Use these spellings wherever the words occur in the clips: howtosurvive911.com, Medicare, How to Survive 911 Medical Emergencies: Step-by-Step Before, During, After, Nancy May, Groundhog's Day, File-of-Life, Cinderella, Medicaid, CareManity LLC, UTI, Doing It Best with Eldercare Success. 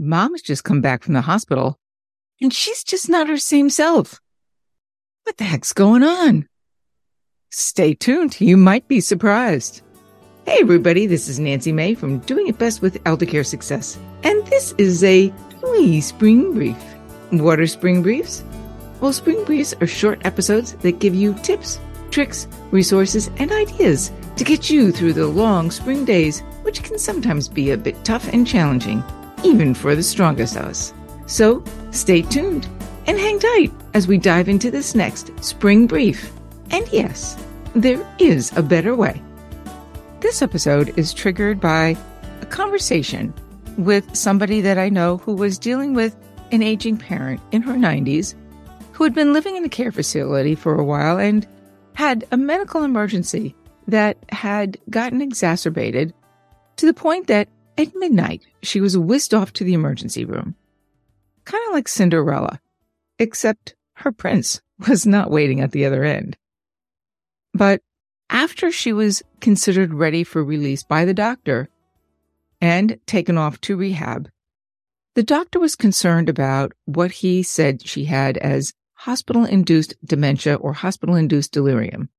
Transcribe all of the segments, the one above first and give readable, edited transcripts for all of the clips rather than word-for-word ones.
Mom's just come back from the hospital, and she's just not her same self. What the heck's going on? Stay tuned. You might be surprised. Hey, everybody. This is Nancy May from Doing It Best with Eldercare Success. And this is a wee spring brief. What are spring briefs? Well, spring briefs are short episodes that give you tips, tricks, resources, and ideas to get you through the long spring days, which can sometimes be a bit tough and challenging, even for the strongest of us. So stay tuned and hang tight as we dive into this next spring brief. And yes, there is a better way. This episode is triggered by a conversation with somebody that I know who was dealing with an aging parent in her 90s who had been living in a care facility for a while and had a medical emergency that had gotten exacerbated to the point that at midnight she was whisked off to the emergency room. Kind of like Cinderella, except her prince was not waiting at the other end. But after she was considered ready for release by the doctor and taken off to rehab, the doctor was concerned about what he said she had as hospital-induced dementia or hospital-induced delirium.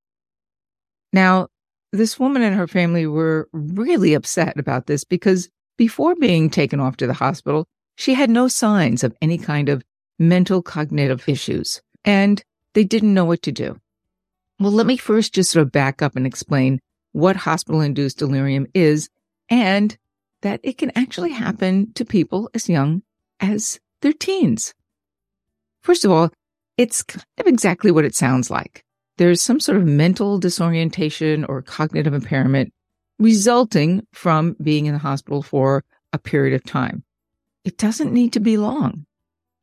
Now, this woman and her family were really upset about this because before being taken off to the hospital, she had no signs of any kind of mental cognitive issues, and they didn't know what to do. Well, let me first just sort of back up and explain what hospital-induced delirium is and that it can actually happen to people as young as their teens. First of all, it's kind of exactly what it sounds like. There's some sort of mental disorientation or cognitive impairment resulting from being in the hospital for a period of time. It doesn't need to be long.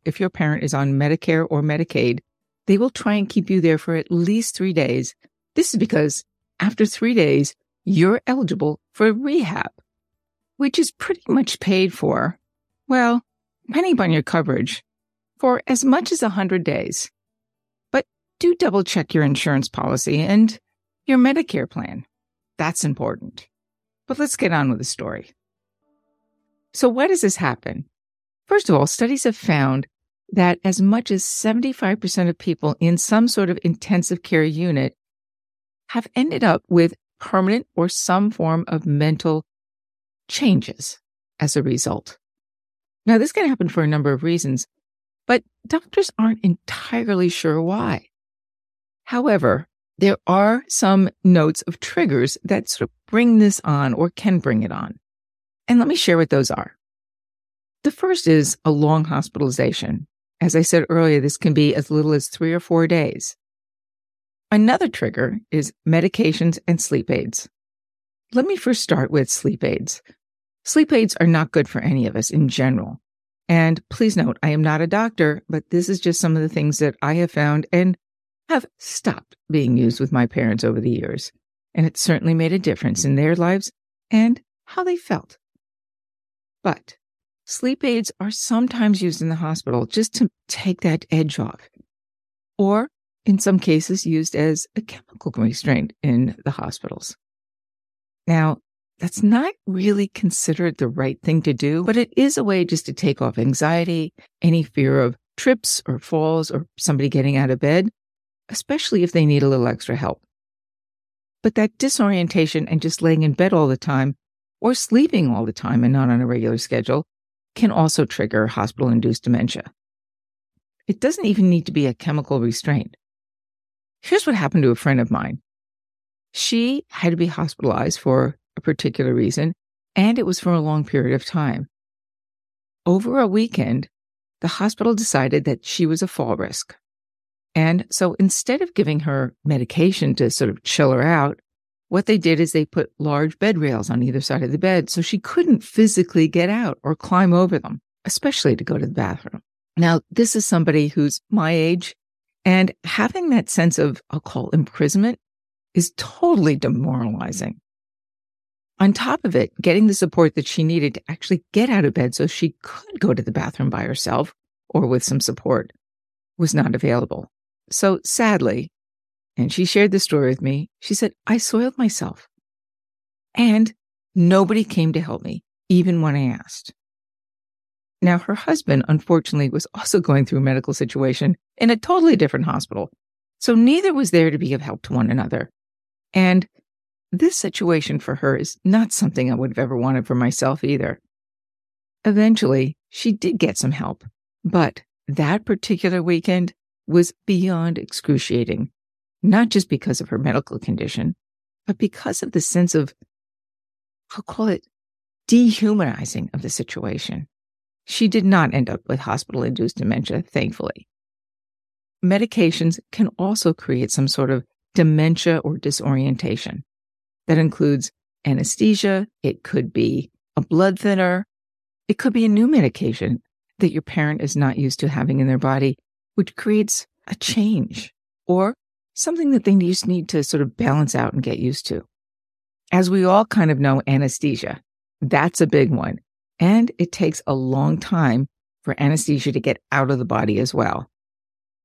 If your parent is on Medicare or Medicaid, they will try and keep you there for at least 3 days. This is because after 3 days, you're eligible for rehab, which is pretty much paid for, well, depending on your coverage, for as much as 100 days. But do double-check your insurance policy and your Medicare plan. That's important. But let's get on with the story. So why does this happen? First of all, studies have found that as much as 75% of people in some sort of intensive care unit have ended up with permanent or some form of mental changes as a result. Now, this can happen for a number of reasons, but doctors aren't entirely sure why. However, there are some notes of triggers that sort of bring this on or can bring it on. And let me share what those are. The first is a long hospitalization. As I said earlier, this can be as little as 3 or 4 days. Another trigger is medications and sleep aids. Let me first start with sleep aids. Sleep aids are not good for any of us in general. And please note, I am not a doctor, but this is just some of the things that I have found and have stopped being used with my parents over the years. And it certainly made a difference in their lives and how they felt. But sleep aids are sometimes used in the hospital just to take that edge off, or in some cases used as a chemical restraint in the hospitals. Now, that's not really considered the right thing to do, but it is a way just to take off anxiety, any fear of trips or falls or somebody getting out of bed, especially if they need a little extra help. But that disorientation and just laying in bed all the time or sleeping all the time and not on a regular schedule can also trigger hospital-induced dementia. It doesn't even need to be a chemical restraint. Here's what happened to a friend of mine. She had to be hospitalized for a particular reason, and it was for a long period of time. Over a weekend, the hospital decided that she was a fall risk. And so instead of giving her medication to sort of chill her out, what they did is they put large bed rails on either side of the bed so she couldn't physically get out or climb over them, especially to go to the bathroom. Now, this is somebody who's my age, and having that sense of, I'll call imprisonment, is totally demoralizing. On top of it, getting the support that she needed to actually get out of bed so she could go to the bathroom by herself or with some support was not available. So sadly, and she shared this story with me, she said, I soiled myself and nobody came to help me, even when I asked. Now, her husband, unfortunately, was also going through a medical situation in a totally different hospital. So neither was there to be of help to one another. And this situation for her is not something I would have ever wanted for myself either. Eventually, she did get some help, but that particular weekend was beyond excruciating, not just because of her medical condition, but because of the sense of, I'll call it, dehumanizing of the situation. She did not end up with hospital-induced dementia, thankfully. Medications can also create some sort of dementia or disorientation. That includes anesthesia, it could be a blood thinner, it could be a new medication that your parent is not used to having in their body, which creates a change or something that they just need to sort of balance out and get used to. As we all kind of know, anesthesia, that's a big one. And it takes a long time for anesthesia to get out of the body as well.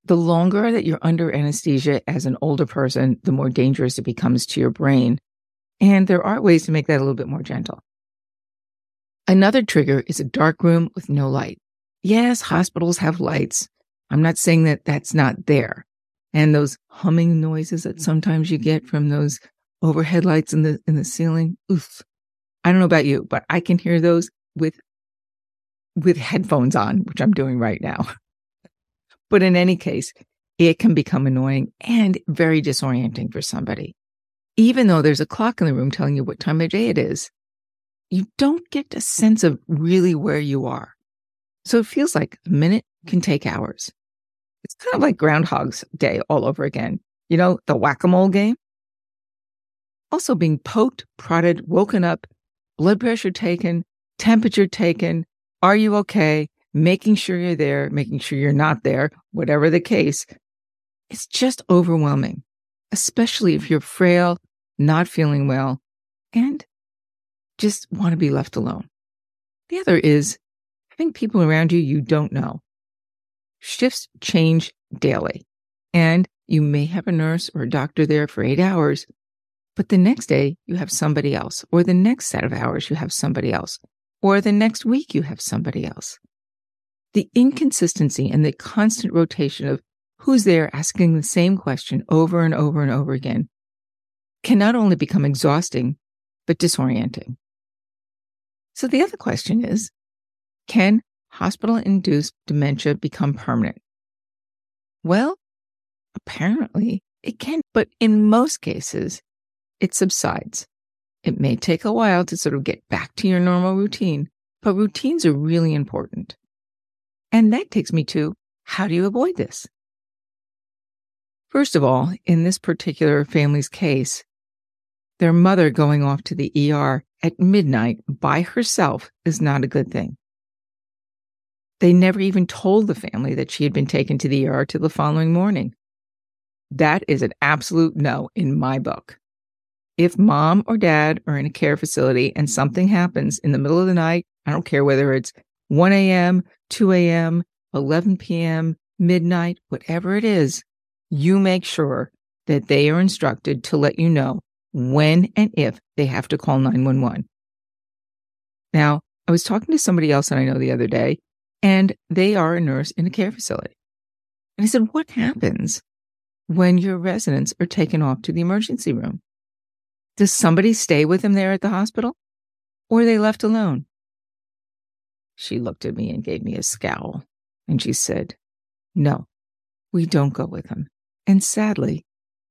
The longer that you're under anesthesia as an older person, the more dangerous it becomes to your brain. And there are ways to make that a little bit more gentle. Another trigger is a dark room with no light. Yes, hospitals have lights. I'm not saying that that's not there. And those humming noises that sometimes you get from those overhead lights in the ceiling, oof. I don't know about you, but I can hear those with headphones on, which I'm doing right now. But in any case, it can become annoying and very disorienting for somebody. Even though there's a clock in the room telling you what time of day it is, you don't get a sense of really where you are. So it feels like a minute can take hours. It's kind of like Groundhog's Day all over again. You know, the whack-a-mole game. Also being poked, prodded, woken up, blood pressure taken, temperature taken, are you okay, making sure you're there, making sure you're not there, whatever the case. It's just overwhelming, especially if you're frail, not feeling well, and just want to be left alone. The other is having people around you don't know. Shifts change daily, and you may have a nurse or a doctor there for 8 hours, but the next day you have somebody else, or the next set of hours you have somebody else, or the next week you have somebody else. The inconsistency and the constant rotation of who's there asking the same question over and over and over again can not only become exhausting, but disorienting. So the other question is, can hospital-induced dementia become permanent? Well, apparently it can, but in most cases, it subsides. It may take a while to sort of get back to your normal routine, but routines are really important. And that takes me to, how do you avoid this? First of all, in this particular family's case, their mother going off to the ER at midnight by herself is not a good thing. They never even told the family that she had been taken to the ER till the following morning. That is an absolute no in my book. If mom or dad are in a care facility and something happens in the middle of the night, I don't care whether it's 1 a.m., 2 a.m., 11 p.m., midnight, whatever it is, you make sure that they are instructed to let you know when and if they have to call 911. Now, I was talking to somebody else that I know the other day, and they are a nurse in a care facility. And I said, what happens when your residents are taken off to the emergency room? Does somebody stay with them there at the hospital? Or are they left alone? She looked at me and gave me a scowl. And she said, no, we don't go with them. And sadly,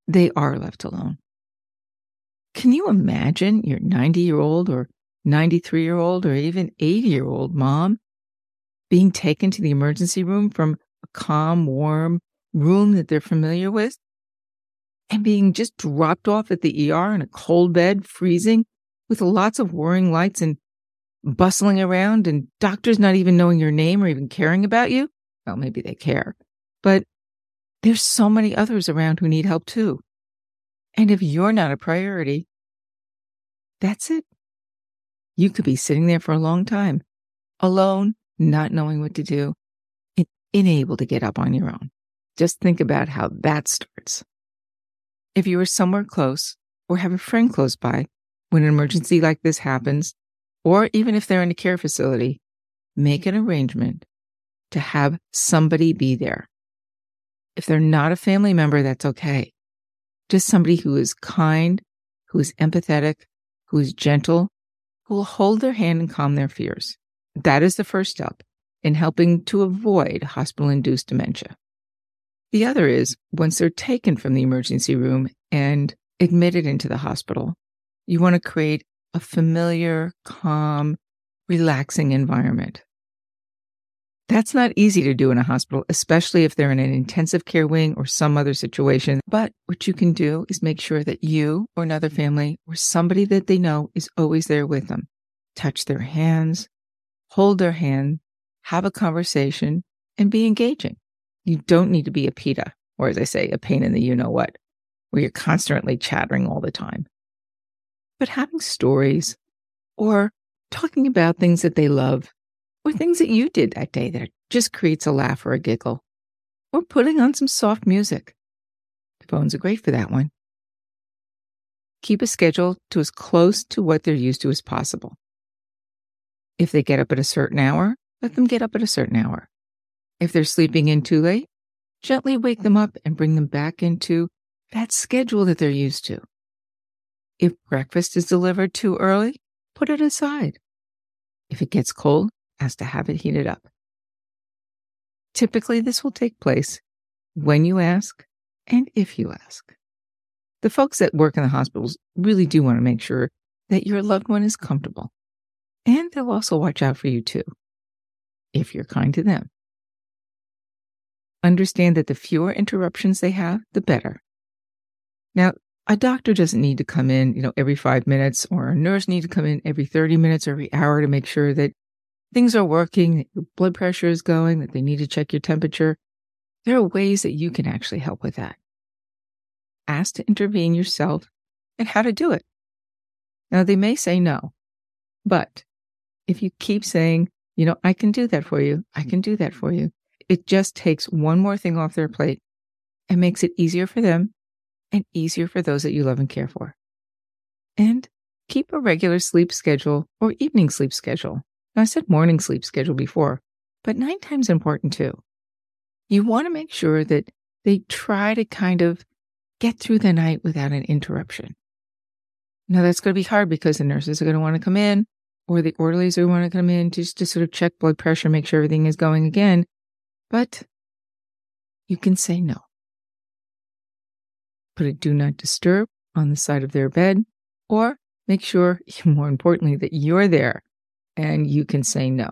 they are left alone. Can you imagine your 90-year-old or 93-year-old or even 80-year-old mom being taken to the emergency room from a calm, warm room that they're familiar with and being just dropped off at the ER in a cold bed, freezing, with lots of whirring lights and bustling around and doctors not even knowing your name or even caring about you? Well, maybe they care, but there's so many others around who need help too. And if you're not a priority, that's it. You could be sitting there for a long time, alone, not knowing what to do, and unable to get up on your own. Just think about how that starts. If you are somewhere close or have a friend close by when an emergency like this happens, or even if they're in a care facility, make an arrangement to have somebody be there. If they're not a family member, that's okay. Just somebody who is kind, who is empathetic, who is gentle, who will hold their hand and calm their fears. That is the first step in helping to avoid hospital-induced dementia. The other is, once they're taken from the emergency room and admitted into the hospital, you want to create a familiar, calm, relaxing environment. That's not easy to do in a hospital, especially if they're in an intensive care wing or some other situation. But what you can do is make sure that you or another family or somebody that they know is always there with them. Touch their hands, hold their hand, have a conversation, and be engaging. You don't need to be a PETA, or as I say, a pain in the you-know-what, where you're constantly chattering all the time. But having stories or talking about things that they love, or things that you did that day that just creates a laugh or a giggle, or putting on some soft music. The phones are great for that one. Keep a schedule to as close to what they're used to as possible. If they get up at a certain hour, let them get up at a certain hour. If they're sleeping in too late, gently wake them up and bring them back into that schedule that they're used to. If breakfast is delivered too early, put it aside. If it gets cold, has to have it heated up. Typically, this will take place when you ask and if you ask. The folks that work in the hospitals really do want to make sure that your loved one is comfortable, and they'll also watch out for you too, if you're kind to them. Understand that the fewer interruptions they have, the better. Now, a doctor doesn't need to come in, every 5 minutes, or a nurse needs to come in every 30 minutes or every hour to make sure that things are working, that your blood pressure is going, that they need to check your temperature. There are ways that you can actually help with that. Ask to intervene yourself and how to do it. Now, they may say no, but if you keep saying, I can do that for you, it just takes one more thing off their plate and makes it easier for them and easier for those that you love and care for. And keep a regular sleep schedule or evening sleep schedule. Now, I said morning sleep schedule before, but nighttime's important too. You want to make sure that they try to kind of get through the night without an interruption. Now, that's going to be hard because the nurses are going to want to come in, or the orderlies are going to come in just to sort of check blood pressure, make sure everything is going again. But you can say no. Put a do not disturb on the side of their bed, or make sure, more importantly, that you're there. And you can say no.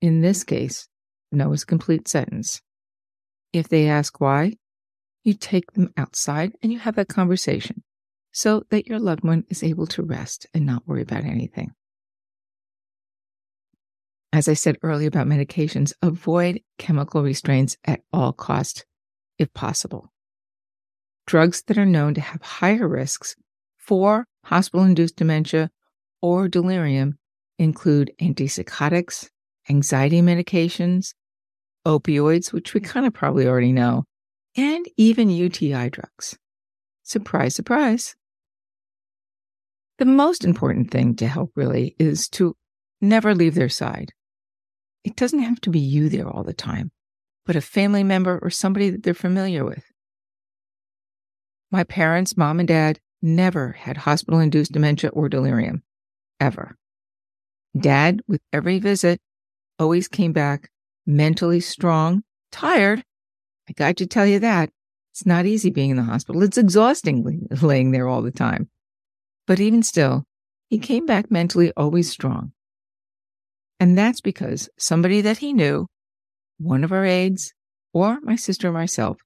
In this case, no is a complete sentence. If they ask why, you take them outside and you have that conversation so that your loved one is able to rest and not worry about anything. As I said earlier about medications, avoid chemical restraints at all costs, if possible. Drugs that are known to have higher risks for hospital-induced dementia or delirium include antipsychotics, anxiety medications, opioids, which we kind of probably already know, and even UTI drugs. Surprise, surprise. The most important thing to help really is to never leave their side. It doesn't have to be you there all the time, but a family member or somebody that they're familiar with. My parents, mom and dad, never had hospital-induced dementia or delirium. Ever. Dad, with every visit, always came back mentally strong, tired. I got to tell you that. It's not easy being in the hospital. It's exhausting laying there all the time. But even still, he came back mentally always strong. And that's because somebody that he knew, one of our aides, or my sister or myself,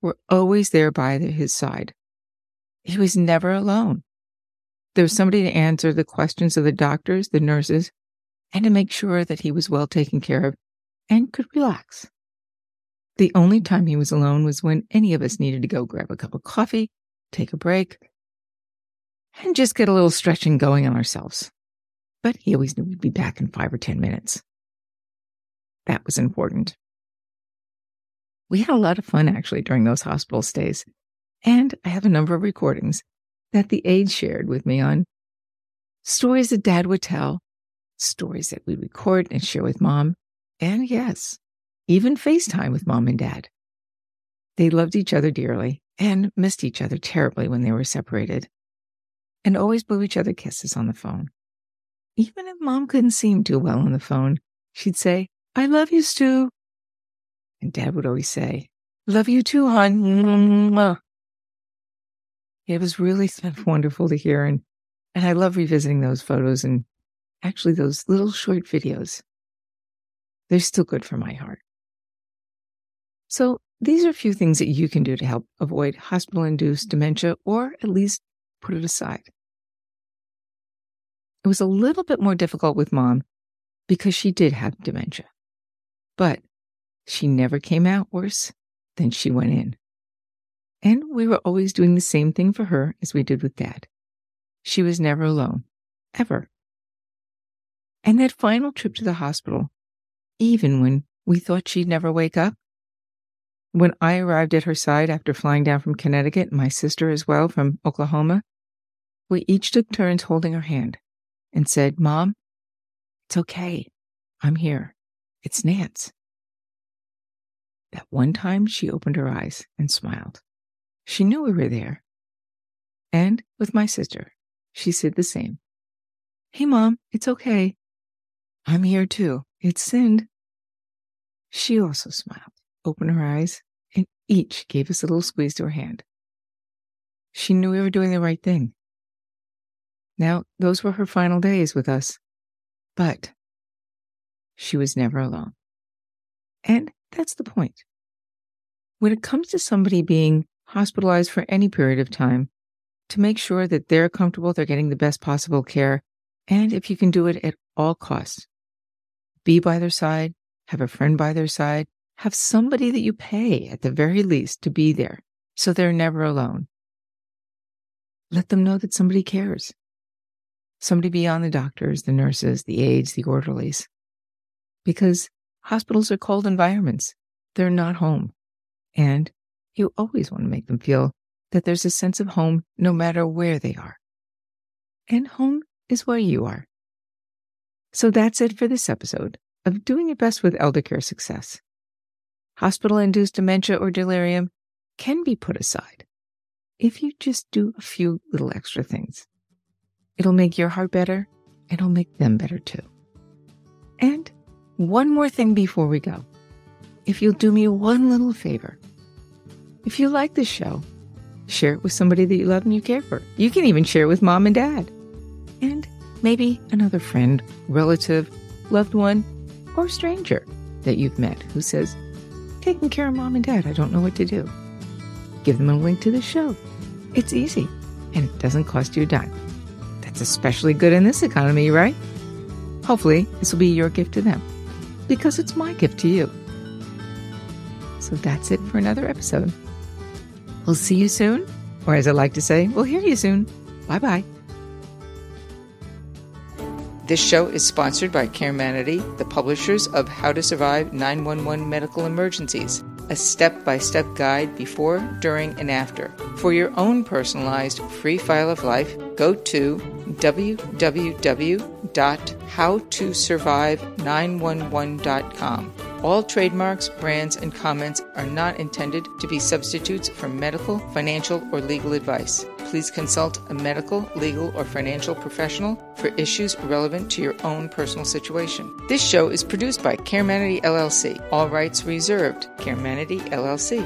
were always there by his side. He was never alone. There was somebody to answer the questions of the doctors, the nurses, and to make sure that he was well taken care of and could relax. The only time he was alone was when any of us needed to go grab a cup of coffee, take a break, and just get a little stretching going on ourselves. But he always knew we'd be back in 5 or 10 minutes. That was important. We had a lot of fun, actually, during those hospital stays. And I have a number of recordings that the aide shared with me on stories that Dad would tell, stories that we record and share with mom, and yes, even FaceTime with mom and dad. They loved each other dearly and missed each other terribly when they were separated, and always blew each other kisses on the phone. Even if mom couldn't see him too well on the phone, she'd say, "I love you, Stu." And dad would always say, "Love you too, hon." It was really wonderful to hear, and I love revisiting those photos and actually those little short videos. They're still good for my heart. So these are a few things that you can do to help avoid hospital-induced dementia, or at least put it aside. It was a little bit more difficult with mom because she did have dementia, but she never came out worse than she went in. And we were always doing the same thing for her as we did with dad. She was never alone, ever. And that final trip to the hospital, even when we thought she'd never wake up, when I arrived at her side after flying down from Connecticut, and my sister as well from Oklahoma, we each took turns holding her hand and said, "Mom, it's okay. I'm here. It's Nance." That one time she opened her eyes and smiled. She knew we were there. And with my sister, she said the same. "Hey, Mom, it's okay. I'm here too. It's Sind." She also smiled, opened her eyes, and each gave us a little squeeze to her hand. She knew we were doing the right thing. Now, those were her final days with us, but she was never alone. And that's the point. When it comes to somebody being hospitalized for any period of time, to make sure that they're comfortable, they're getting the best possible care, and if you can do it at all costs, be by their side, have a friend by their side, have somebody that you pay at the very least to be there so they're never alone. Let them know that somebody cares. Somebody beyond the doctors, the nurses, the aides, the orderlies. Because hospitals are cold environments. They're not home. And you always want to make them feel that there's a sense of home no matter where they are. And home is where you are. So that's it for this episode of Doing It Best with Eldercare Success. Hospital-induced dementia or delirium can be put aside if you just do a few little extra things. It'll make your heart better, and it'll make them better too. And one more thing before we go. If you'll do me one little favor. If you like this show, share it with somebody that you love and you care for. You can even share it with mom and dad. And maybe another friend, relative, loved one, or stranger that you've met who says, "Taking care of mom and dad, I don't know what to do." Give them a link to the show. It's easy, and it doesn't cost you a dime. That's especially good in this economy, right? Hopefully, this will be your gift to them, because it's my gift to you. So that's it for another episode. We'll see you soon, or as I like to say, we'll hear you soon. Bye-bye. This show is sponsored by CareManity, the publishers of How to Survive 911 Medical Emergencies, a step-by-step guide before, during, and after. For your own personalized free file of life, go to www.howtosurvive911.com. All trademarks, brands, and comments are not intended to be substitutes for medical, financial, or legal advice. Please consult a medical, legal, or financial professional for issues relevant to your own personal situation. This show is produced by CareManity LLC. All rights reserved. CareManity LLC.